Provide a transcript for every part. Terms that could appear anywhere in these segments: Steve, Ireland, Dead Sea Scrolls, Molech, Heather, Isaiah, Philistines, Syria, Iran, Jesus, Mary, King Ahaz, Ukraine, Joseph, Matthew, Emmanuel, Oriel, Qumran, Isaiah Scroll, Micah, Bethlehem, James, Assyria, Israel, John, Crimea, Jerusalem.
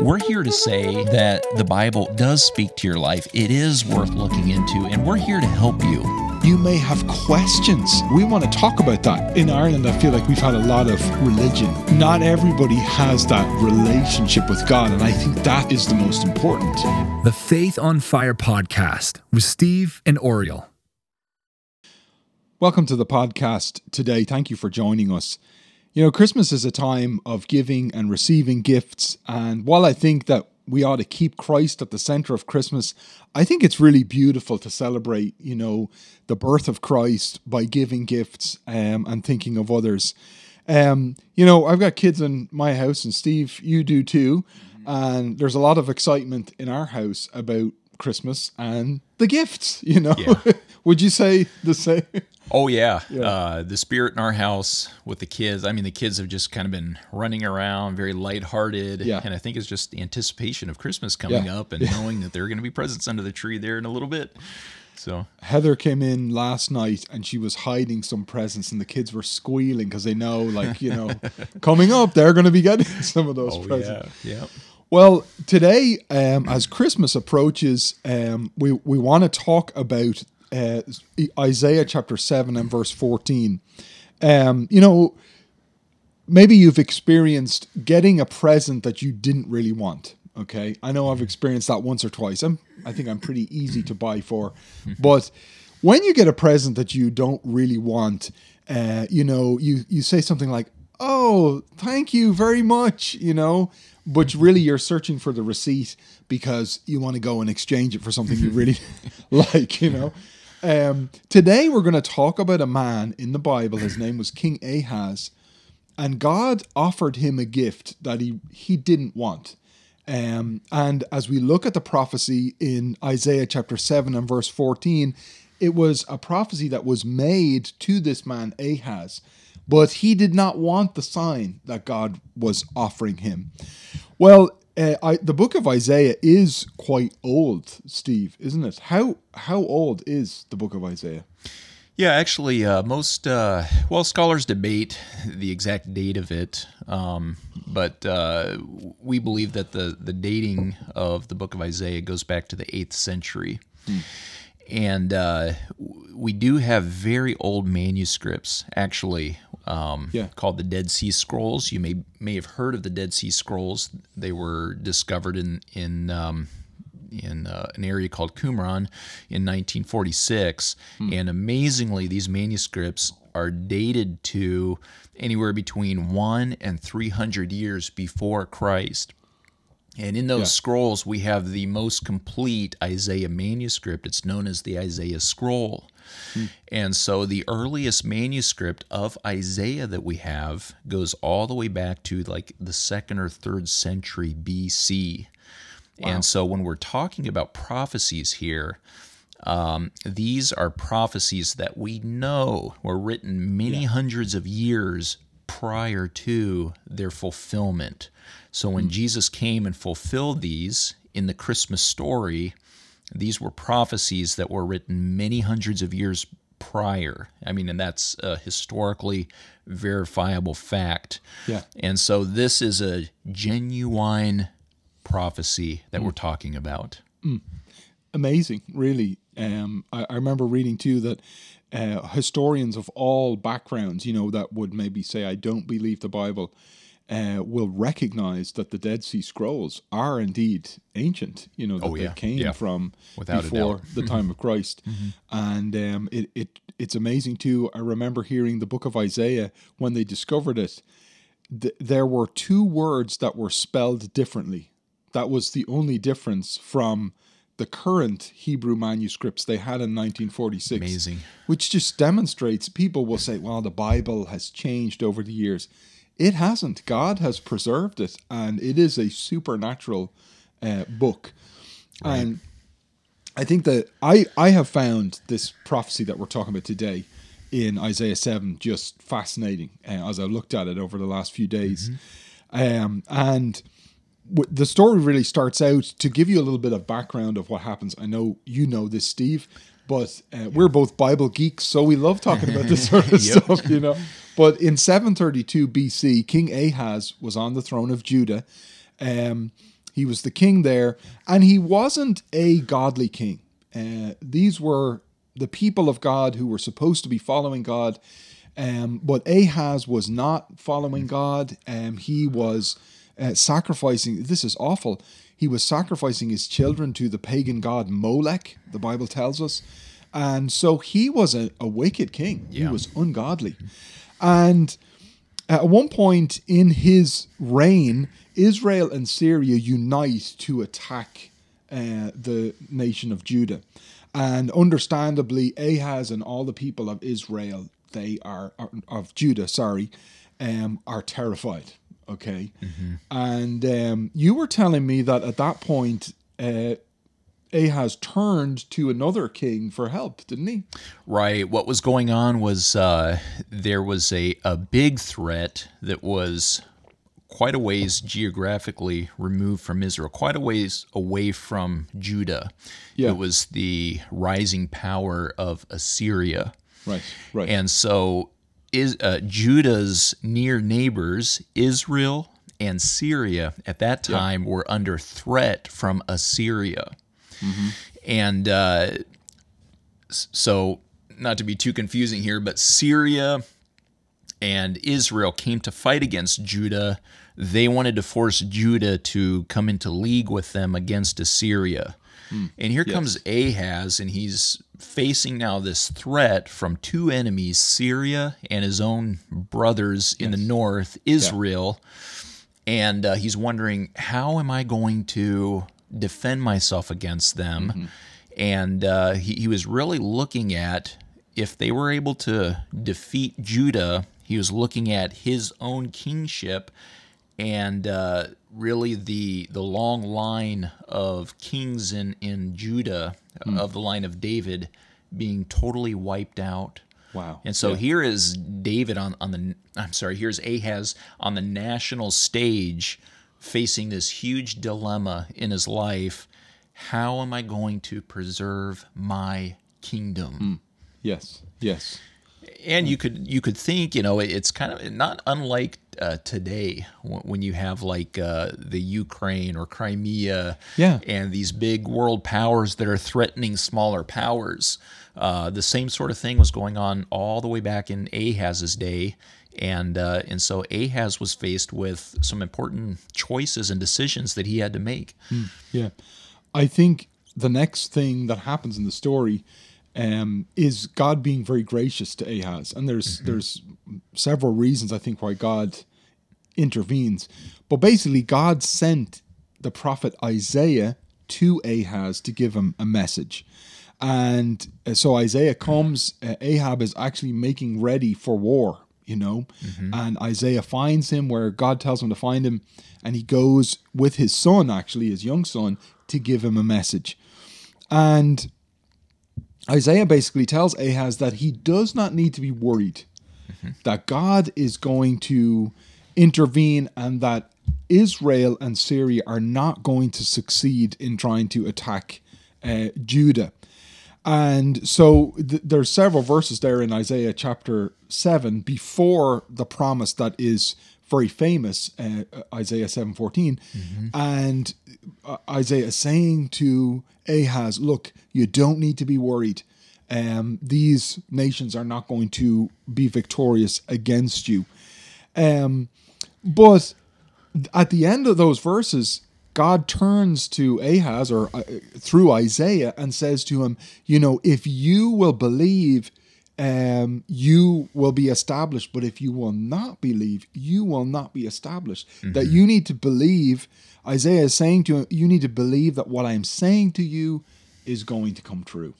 We're here to say that the Bible does speak to your life. It is worth looking into, and we're here to help you. You may have questions. We want to talk about that. In Ireland, I feel like we've had a lot of religion. Not everybody has that relationship with God, and I think that is the most important. The Faith on Fire podcast with Steve and Oriel. Welcome to the podcast today. Thank you for joining us. You know, Christmas is a time of giving and receiving gifts, and while I think that we ought to keep Christ at the center of Christmas, I think it's really beautiful to celebrate, you know, the birth of Christ by giving gifts and thinking of others. You know, I've got kids in my house, and Steve, you do too. And there's a lot of excitement in our house about Christmas and the gifts, you know. Yeah. Would you say the same? Oh, yeah. The spirit in our house with the kids. I mean, the kids have just kind of been running around, very lighthearted. Yeah. And I think it's just the anticipation of Christmas coming up and knowing that there are going to be presents under the tree there in a little bit. So Heather came in last night and she was hiding some presents, and the kids were squealing because they know, like, you know, coming up, they're going to be getting some of those presents. Yeah. Yep. Well, today, as Christmas approaches, we want to talk about Isaiah chapter 7 and verse 14. You know, maybe you've experienced getting a present that you didn't really want. Okay. I know I've experienced that once or twice. I think I'm pretty easy to buy for. But when you get a present that you don't really want, you know, you say something like, "Oh, thank you very much," you know, but really you're searching for the receipt because you want to go and exchange it for something you really like, you know. Today we're going to talk about a man in the Bible. His name was King Ahaz, and God offered him a gift that he didn't want. And as we look at the prophecy in Isaiah chapter 7 and verse 14, it was a prophecy that was made to this man Ahaz, but he did not want the sign that God was offering him. Well, the book of Isaiah is quite old, Steve, isn't it? How old is the book of Isaiah? Yeah, actually, most scholars debate the exact date of it, but we believe that the dating of the book of Isaiah goes back to the 8th century. And we do have very old manuscripts, actually, called the Dead Sea Scrolls. You may have heard of the Dead Sea Scrolls. They were discovered in an area called Qumran in 1946. And amazingly, these manuscripts are dated to anywhere between 1 and 300 years before Christ. And in those scrolls, we have the most complete Isaiah manuscript. It's known as the Isaiah Scroll. And so the earliest manuscript of Isaiah that we have goes all the way back to like the 2nd or 3rd century BC. Wow. And so when we're talking about prophecies here, these are prophecies that we know were written many hundreds of years prior to their fulfillment. So when Jesus came and fulfilled these in the Christmas story, these were prophecies that were written many hundreds of years prior. I mean, and that's a historically verifiable fact. Yeah. And so this is a genuine prophecy that we're talking about. Amazing, really. I remember reading too that historians of all backgrounds, you know, that would maybe say, "I don't believe the Bible," will recognize that the Dead Sea Scrolls are indeed ancient, you know, that they came from without before the time of Christ. And it's amazing too. I remember hearing the book of Isaiah when they discovered it. There were two words that were spelled differently. That was the only difference from the current Hebrew manuscripts they had in 1946. Amazing. Which just demonstrates, people will say, "Well, the Bible has changed over the years." It hasn't. God has preserved it, and it is a supernatural book. Right. And I think that I have found this prophecy that we're talking about today in Isaiah 7 just fascinating as I looked at it over the last few days. And the story really starts out, to give you a little bit of background of what happens. I know you know this, Steve, but we're both Bible geeks, so we love talking about this sort of stuff, you know. But in 732 BC, King Ahaz was on the throne of Judah. He was the king there, and he wasn't a godly king. These were the people of God who were supposed to be following God, but Ahaz was not following God. He was sacrificing, this is awful, he was sacrificing his children to the pagan god Molech, the Bible tells us. And so he was a wicked king. Yeah. He was ungodly. And at one point in his reign, Israel and Syria unite to attack the nation of Judah. And understandably, Ahaz and all the people of Israel, of Judah, are terrified. Okay. Mm-hmm. And you were telling me that at that point, Ahaz turned to another king for help, didn't he? Right. What was going on was there was a big threat that was quite a ways geographically removed from Israel, quite a ways away from Judah. Yeah. It was the rising power of Assyria. Right, right. And so Judah's near neighbors, Israel and Syria, at that time yeah. were under threat from Assyria. Mm-hmm. And so, not to be too confusing here, but Syria and Israel came to fight against Judah. They wanted to force Judah to come into league with them against Assyria. Mm. And here yes. comes Ahaz, and he's facing now this threat from two enemies, Syria and his own brothers yes. in the north, Israel. Yeah. And he's wondering, how am I going to defend myself against them? Mm-hmm. And he was really looking at, if they were able to defeat Judah, he was looking at his own kingship and really the long line of kings in Judah, mm. of the line of David, being totally wiped out. Wow. And so yeah. here is David here's Ahaz on the national stage, facing this huge dilemma in his life. How am I going to preserve my kingdom? Mm. Yes, yes. And you could think, it's kind of not unlike today when you have like the Ukraine or Crimea yeah. and these big world powers that are threatening smaller powers. The same sort of thing was going on all the way back in Ahaz's day. And so Ahaz was faced with some important choices and decisions that he had to make. Mm, yeah. I think the next thing that happens in the story is God being very gracious to Ahaz. And there's several reasons, I think, why God intervenes. But basically, God sent the prophet Isaiah to Ahaz to give him a message. And so Isaiah comes, Ahab is actually making ready for war. Mm-hmm. and Isaiah finds him where God tells him to find him, and he goes with his son, actually, his young son, to give him a message. And Isaiah basically tells Ahaz that he does not need to be worried, mm-hmm. that God is going to intervene and that Israel and Syria are not going to succeed in trying to attack Judah. And so there's several verses there in Isaiah chapter 7 before the promise that is very famous, Isaiah 7:14. Mm-hmm. And Isaiah is saying to Ahaz, look, you don't need to be worried. These nations are not going to be victorious against you. But at the end of those verses, God turns to Ahaz or through Isaiah and says to him, if you will believe, you will be established. But if you will not believe, you will not be established. Mm-hmm. That you need to believe. Isaiah is saying to him, you need to believe that what I am saying to you is going to come true.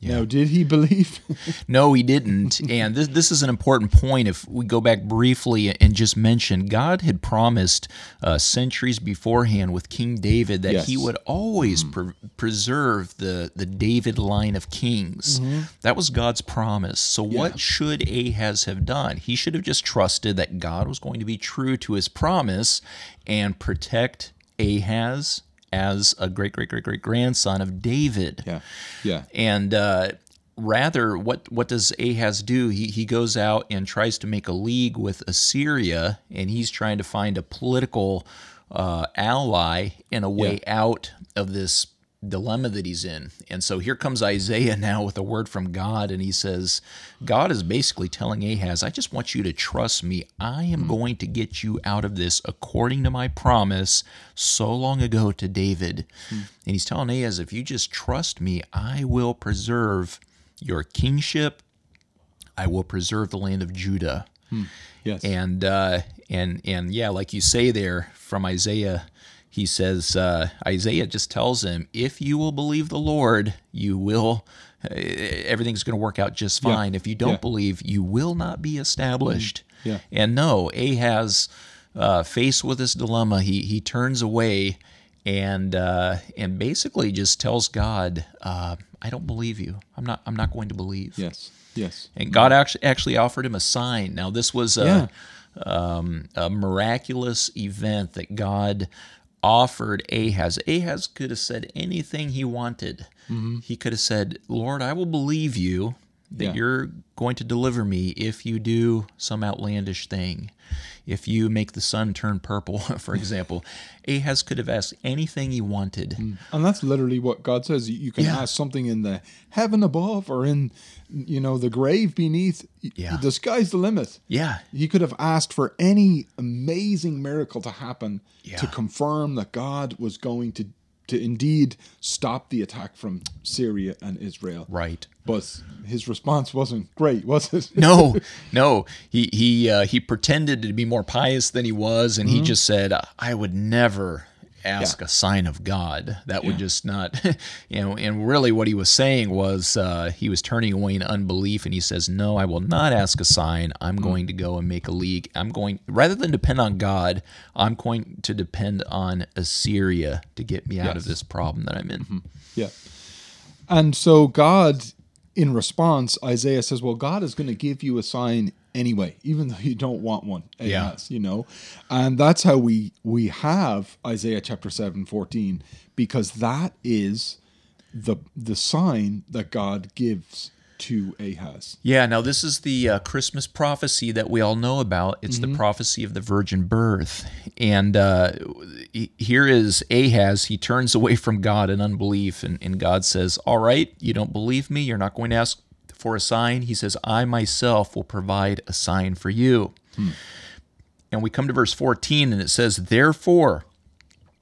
Yeah. Now, did he believe? No, he didn't. And this is an important point. If we go back briefly and just mention, God had promised centuries beforehand with King David that yes. he would always preserve the David line of kings. Mm-hmm. That was God's promise. So yeah. what should Ahaz have done? He should have just trusted that God was going to be true to his promise and protect Ahaz as a great-great-great-great-grandson of David. Yeah, yeah. And rather, what does Ahaz do? He goes out and tries to make a league with Assyria, and he's trying to find a political ally and a way out of this dilemma that he's in. And so here comes Isaiah now with a word from God, and he says, God is basically telling Ahaz, I just want you to trust me. I am going to get you out of this according to my promise so long ago to David. And he's telling Ahaz, if you just trust me, I will preserve your kingship. I will preserve the land of Judah. Yes. And yeah, like you say there from Isaiah, he says, Isaiah just tells him, if you will believe the Lord, you will, everything's going to work out just fine. Yeah. If you don't believe, you will not be established. Yeah. And no, Ahaz, faced with this dilemma, he turns away and basically just tells God, I don't believe you. I'm not going to believe. Yes. Yes. And God actually offered him a sign. Now this was a miraculous event that God offered Ahaz. Ahaz could have said anything he wanted. Mm-hmm. He could have said, Lord, I will believe you that you're going to deliver me if you do some outlandish thing. If you make the sun turn purple, for example. Ahaz could have asked anything he wanted. And that's literally what God says. You can ask something in the heaven above or in, the grave beneath. Yeah. The sky's the limit. Yeah. He could have asked for any amazing miracle to happen to confirm that God was going to indeed stop the attack from Syria and Israel. Right. But his response wasn't great, was it? No. He pretended to be more pious than he was, and he just said, I would never ask a sign of God. That would just not, and really what he was saying was he was turning away in unbelief, and he says, no, I will not ask a sign. I'm going to go and make a league. Rather than depend on God, I'm going to depend on Assyria to get me out of this problem that I'm in. Mm-hmm. Yeah. And so God, in response, Isaiah says, well, God is going to give you a sign anyway, even though you don't want one. And that's how we have Isaiah chapter 7:14, because that is the sign that God gives to Ahaz. Yeah, now this is the Christmas prophecy that we all know about. It's the prophecy of the virgin birth. And here is Ahaz. He turns away from God in unbelief, and God says, all right, you don't believe me, you're not going to ask for a sign. He says, I myself will provide a sign for you. And we come to verse 14, and it says, therefore,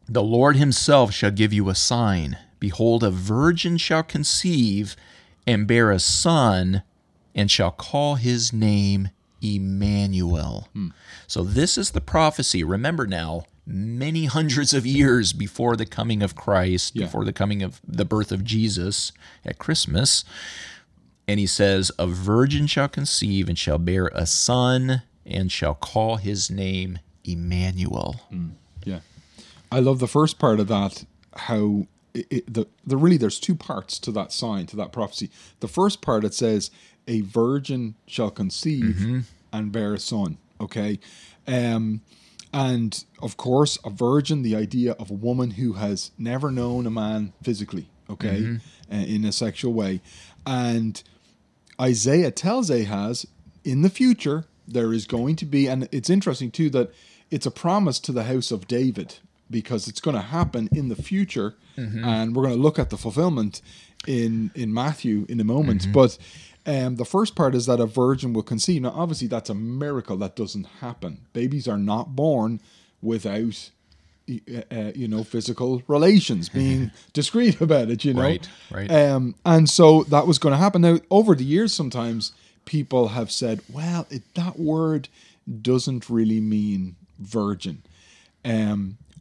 the Lord himself shall give you a sign. Behold, a virgin shall conceive and bear a son, and shall call his name Emmanuel. So this is the prophecy. Remember now, many hundreds of years before the coming of Christ, before the coming of the birth of Jesus at Christmas. And he says, a virgin shall conceive and shall bear a son, and shall call his name Emmanuel. Yeah. I love the first part of that, how there's two parts to that sign, to that prophecy. The first part, it says, a virgin shall conceive and bear a son, okay? And, of course, a virgin, the idea of a woman who has never known a man physically, okay, in a sexual way. And Isaiah tells Ahaz, in the future, there is going to be, and it's interesting, too, that it's a promise to the house of David, because it's going to happen in the future, and we're going to look at the fulfillment in Matthew in a moment. But the first part is that a virgin will conceive. Now, obviously, that's a miracle. That doesn't happen. Babies are not born without, physical relations, being discreet about it, Right. And so that was going to happen. Now, over the years, sometimes people have said, well, that word doesn't really mean virgin.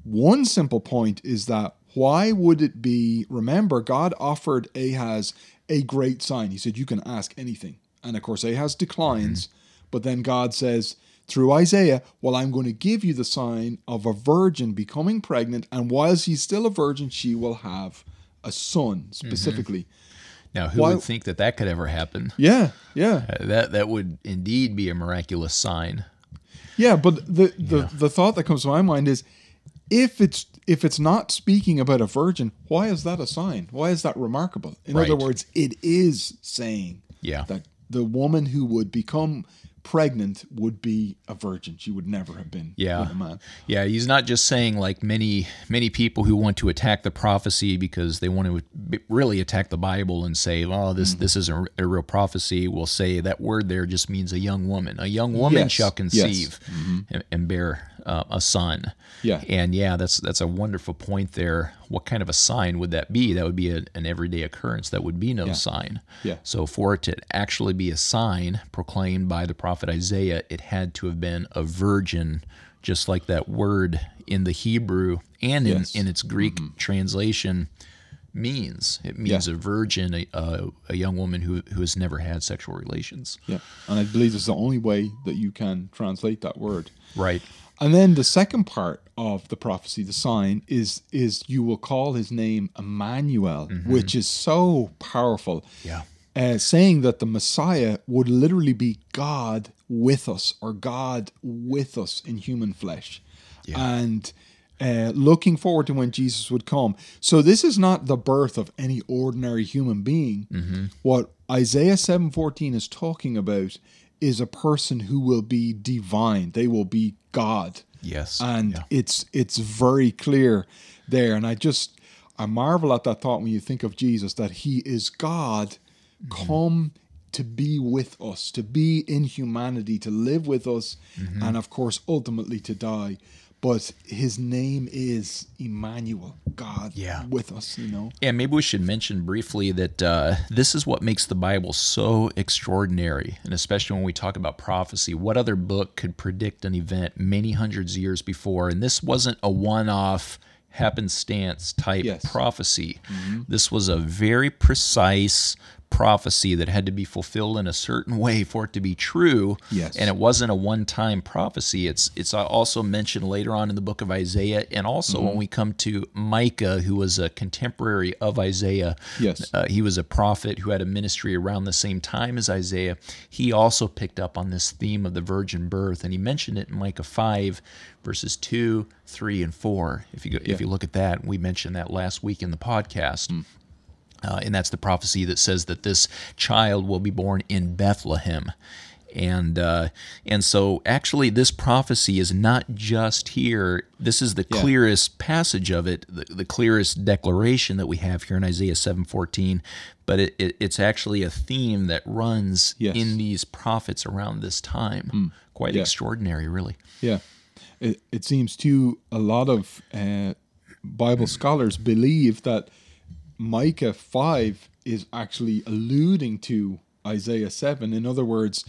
One simple point is that why would it be, remember, God offered Ahaz a great sign. He said, you can ask anything. And of course, Ahaz declines, but then God says through Isaiah, well, I'm going to give you the sign of a virgin becoming pregnant, and while she's still a virgin, she will have a son, specifically. Now, who would think that could ever happen? Yeah, yeah. That would indeed be a miraculous sign. Yeah, but the thought that comes to my mind is, if it's not speaking about a virgin, why is that a sign? Why is that remarkable? In other words, it is saying that the woman who would become pregnant would be a virgin. She would never have been with a man. Yeah, he's not just saying like many people who want to attack the prophecy because they want to really attack the Bible and say, oh, this isn't a real prophecy. We'll say that word there just means a young woman. A young woman shall conceive and bear a son. Yeah. And yeah, that's a wonderful point there. What kind of a sign would that be? That would be an everyday occurrence. That would be no sign. Yeah. So for it to actually be a sign proclaimed by the prophet Isaiah, it had to have been a virgin, just like that word in the Hebrew and in its Greek translation means. It means a virgin, a young woman who has never had sexual relations. Yeah. And I believe it's the only way that you can translate that word. Right. And then the second part of the prophecy, the sign, is you will call his name Emmanuel, which is so powerful. Yeah. Saying that the Messiah would literally be God with us, or God with us in human flesh. Yeah. And looking forward to when Jesus would come. So this is not the birth of any ordinary human being. What Isaiah 7:14 is talking about is a person who will be divine. They will be God. Yes. And it's very clear there. And I marvel at that thought when you think of Jesus, that he is God come to be with us, to be in humanity, to live with us, and of course, ultimately to die. But his name is Emmanuel, God with us, you know. Yeah, maybe we should mention briefly that this is what makes the Bible so extraordinary, and especially when we talk about prophecy. What other book could predict an event many hundreds of years before? And this wasn't a one-off happenstance type prophecy. This was a very precise prophecy that had to be fulfilled in a certain way for it to be true. Yes. And it wasn't a one-time prophecy. It's also mentioned later on in the book of Isaiah, and also when we come to Micah, who was a contemporary of Isaiah. Yes. He was a prophet who had a ministry around the same time as Isaiah. He also picked up on this theme of the virgin birth, and he mentioned it in Micah 5, verses 2, 3, and 4. If you look at that, we mentioned that last week in the podcast. And that's the prophecy that says that this child will be born in Bethlehem. And so actually this prophecy is not just here. This is the clearest passage of it, the clearest declaration that we have here in Isaiah 7:14. But it's actually a theme that runs in these prophets around this time. Quite extraordinary, really. Yeah. It seems too, a lot of Bible scholars believe that Micah 5 is actually alluding to Isaiah 7. In other words,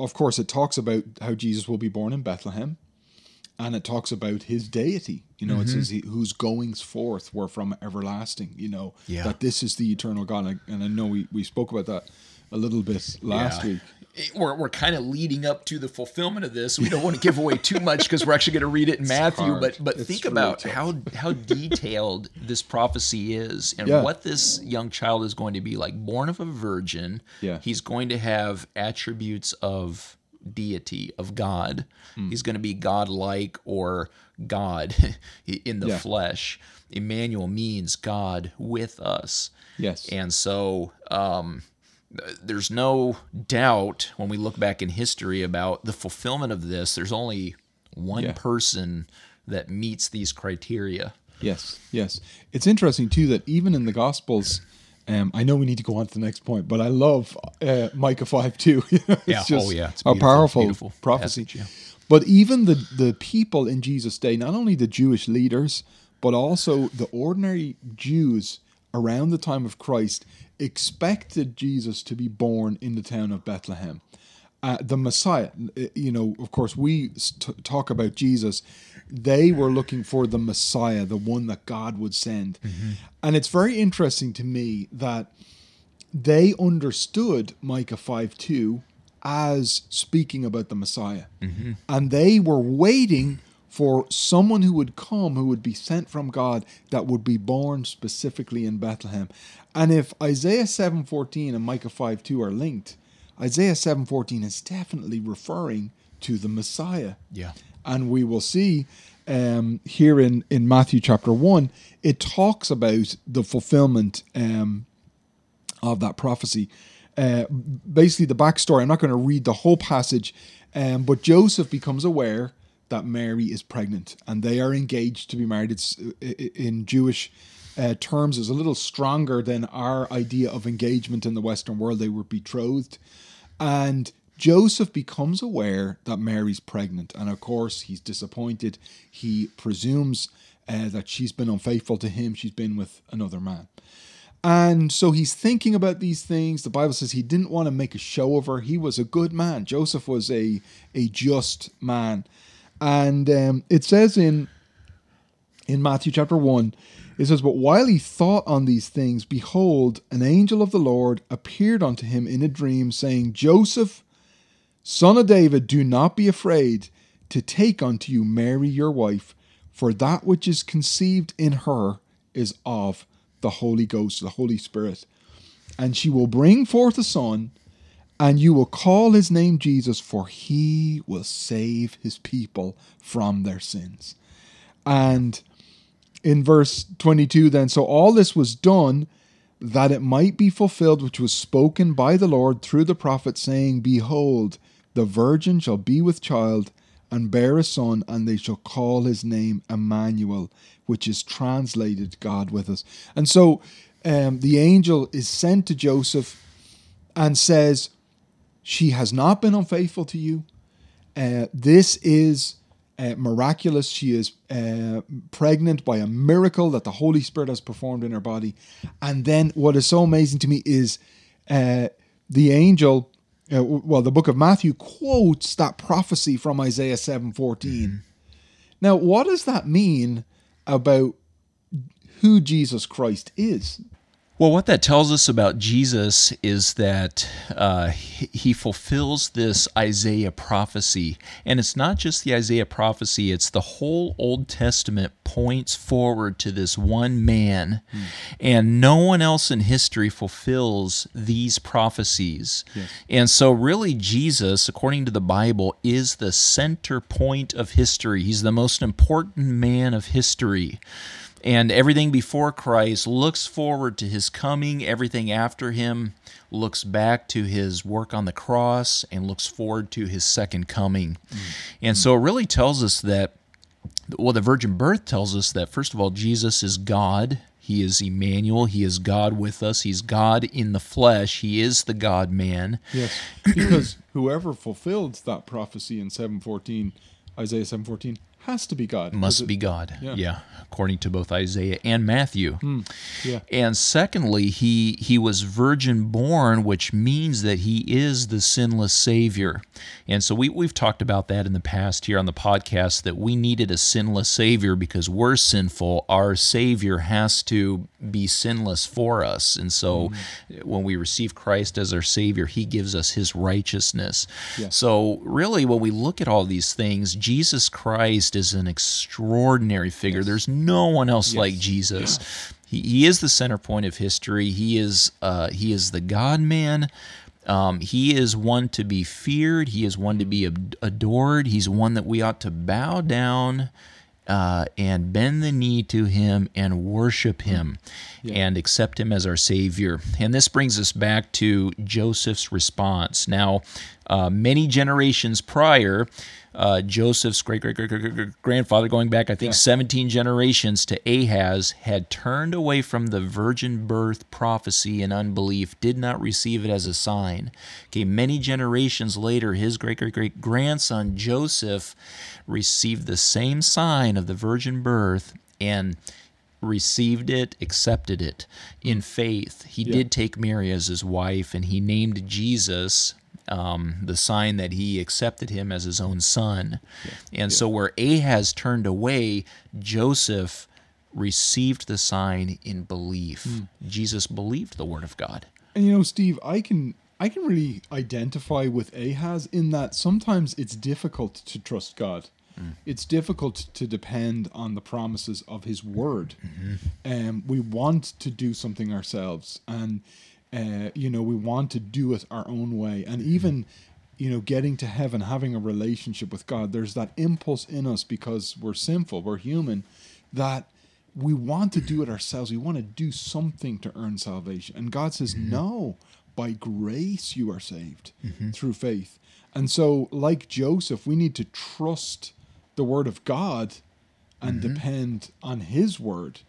of course, it talks about how Jesus will be born in Bethlehem, and it talks about his deity. You know, it says whose goings forth were from everlasting, you know, that this is the eternal God. And I know we spoke about that a little bit last week. We're kind of leading up to the fulfillment of this. We don't want to give away too much because we're actually going to read it in Matthew. Hard. But think about how detailed this prophecy is, and what this young child is going to be like. Born of a virgin, he's going to have attributes of deity, of God. He's going to be God-like, or God in the flesh. Emmanuel means God with us. Yes. And so... there's no doubt when we look back in history about the fulfillment of this. There's only one person that meets these criteria. Yes, yes. It's interesting, too, that even in the Gospels, I know we need to go on to the next point, but I love Micah 5, too. It's a powerful prophecy. Passage, But even the people in Jesus' day, not only the Jewish leaders, but also the ordinary Jews around the time of Christ, expected Jesus to be born in the town of Bethlehem. The Messiah, you know, of course, we talk about Jesus. They were looking for the Messiah, the one that God would send. And it's very interesting to me that they understood Micah 5:2 as speaking about the Messiah. And they were waiting for someone who would come, who would be sent from God, that would be born specifically in Bethlehem. And if Isaiah 7:14 and Micah 5:2 are linked, Isaiah 7:14 is definitely referring to the Messiah. Yeah. And we will see here in Matthew chapter 1, it talks about the fulfillment of that prophecy. basically the backstory. I'm not going to read the whole passage, but Joseph becomes aware that Mary is pregnant and they are engaged to be married. It's in Jewish terms is a little stronger than our idea of engagement in the Western world. They were betrothed, and Joseph becomes aware that Mary's pregnant, and of course he's disappointed. He presumes that she's been unfaithful to him. She's been with another man. And so he's thinking about these things. The Bible says he didn't want to make a show of her. He was a good man. Joseph was a just man. And it says in Matthew chapter 1, it says, "But while he thought on these things, behold, an angel of the Lord appeared unto him in a dream, saying, Joseph, son of David, do not be afraid to take unto you Mary your wife, for that which is conceived in her is of the Holy Ghost," the Holy Spirit, "and she will bring forth a son, and you will call his name Jesus, for he will save his people from their sins." And in verse 22 then, "So all this was done that it might be fulfilled, which was spoken by the Lord through the prophet, saying, Behold, the virgin shall be with child, and bear a son, and they shall call his name Emmanuel," which is translated God with us. And so the angel is sent to Joseph and says, she has not been unfaithful to you. This is miraculous. She is pregnant by a miracle that the Holy Spirit has performed in her body. And then what is so amazing to me is the angel... well, the book of Matthew quotes that prophecy from Isaiah 7:14. Mm-hmm. Now, what does that mean about who Jesus Christ is? Well, what that tells us about Jesus is that he fulfills this Isaiah prophecy. And it's not just the Isaiah prophecy, it's the whole Old Testament points forward to this one man. Mm. And no one else in history fulfills these prophecies. Yes. And so really Jesus, according to the Bible, is the center point of history. He's the most important man of history. And everything before Christ looks forward to his coming. Everything after him looks back to his work on the cross and looks forward to his second coming. Mm-hmm. And so it really tells us that, well, the virgin birth tells us that, first of all, Jesus is God. He is Emmanuel. He is God with us. He's God in the flesh. He is the God-man. Yes, because whoever fulfilled that prophecy in 7:14, Isaiah 7:14, has to be God. Must be God, yeah, according to both Isaiah and Matthew. Mm, yeah. And secondly, he was virgin-born, which means that he is the sinless Savior. And so we've talked about that in the past here on the podcast, that we needed a sinless Savior because we're sinful. Our Savior has to be sinless for us. And so when we receive Christ as our Savior, he gives us his righteousness. Yeah. So really, when we look at all these things, Jesus Christ is an extraordinary figure. Yes. There's no one else like Jesus. Yeah. He is the center point of history. He is the God-man. He is one to be feared. He is one to be adored. He's one that we ought to bow down and bend the knee to him and worship him and accept him as our Savior. And this brings us back to Joseph's response. Now, many generations prior, Joseph's great-great-great-grandfather, going back, I think, 17 generations to Ahaz, had turned away from the virgin birth prophecy in unbelief, did not receive it as a sign. Okay, many generations later, his great-great-great-grandson, Joseph, received the same sign of the virgin birth and received it, accepted it in faith. He did take Mary as his wife, and he named Jesus... the sign that he accepted him as his own son. And so where Ahaz turned away, Joseph received the sign in belief. Jesus believed the word of God. And you know, Steve, I can really identify with Ahaz in that sometimes it's difficult to trust God. It's difficult to depend on the promises of his word. We want to do something ourselves, and we want to do it our own way. And even, getting to heaven, having a relationship with God, there's that impulse in us, because we're sinful, we're human, that we want to do it ourselves. We want to do something to earn salvation. And God says, no, by grace you are saved through faith. And so, like Joseph, we need to trust the word of God and depend on his word.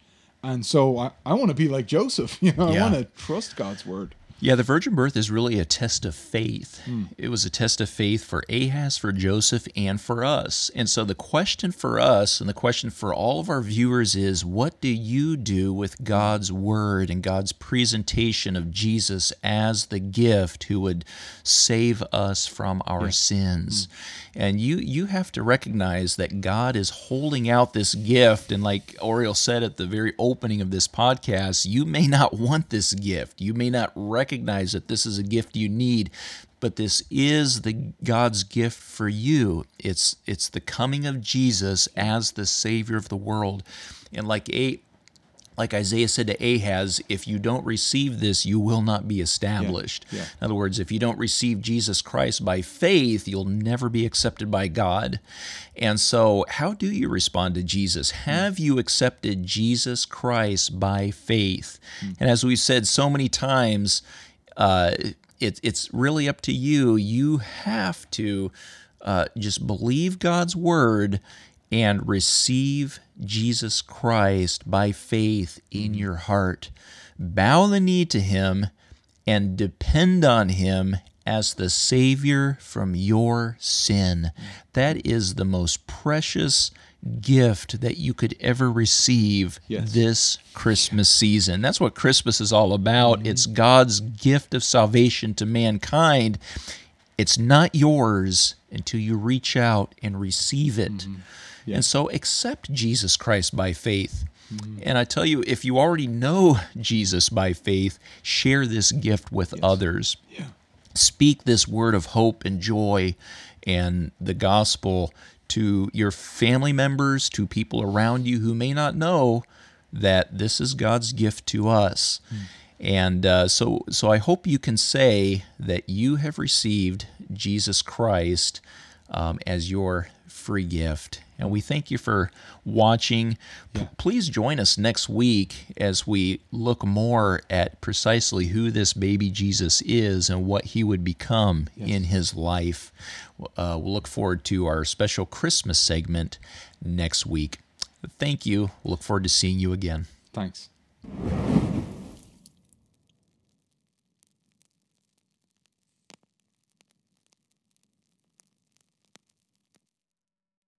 And so I want to be like Joseph. You know, I want to trust God's word. Yeah, the virgin birth is really a test of faith. It was a test of faith for Ahaz, for Joseph, and for us. And so the question for us and the question for all of our viewers is, what do you do with God's word and God's presentation of Jesus as the gift who would save us from our sins? And you have to recognize that God is holding out this gift. And like Oriel said at the very opening of this podcast, you may not want this gift. You may not recognize that this is a gift you need, but this is the God's gift for you. It's the coming of Jesus as the Savior of the world. And like Isaiah said to Ahaz, if you don't receive this, you will not be established. Yeah. Yeah. In other words, if you don't receive Jesus Christ by faith, you'll never be accepted by God. And so how do you respond to Jesus? Have you accepted Jesus Christ by faith? And as we've said so many times, it's really up to you. You have to just believe God's word and receive Jesus Christ by faith in your heart. Bow the knee to him and depend on him as the Savior from your sin. That is the most precious gift that you could ever receive this Christmas season. That's what Christmas is all about. It's God's gift of salvation to mankind. It's not yours until you reach out and receive it. Yeah. And so accept Jesus Christ by faith. And I tell you, if you already know Jesus by faith, share this gift with others. Yeah. Speak this word of hope and joy and the gospel to your family members, to people around you who may not know that this is God's gift to us. And so I hope you can say that you have received Jesus Christ as your free gift. And we thank you for watching. Please join us next week as we look more at precisely who this baby Jesus is and what he would become in his life. We'll look forward to our special Christmas segment next week. Thank you. Look forward to seeing you again. Thanks.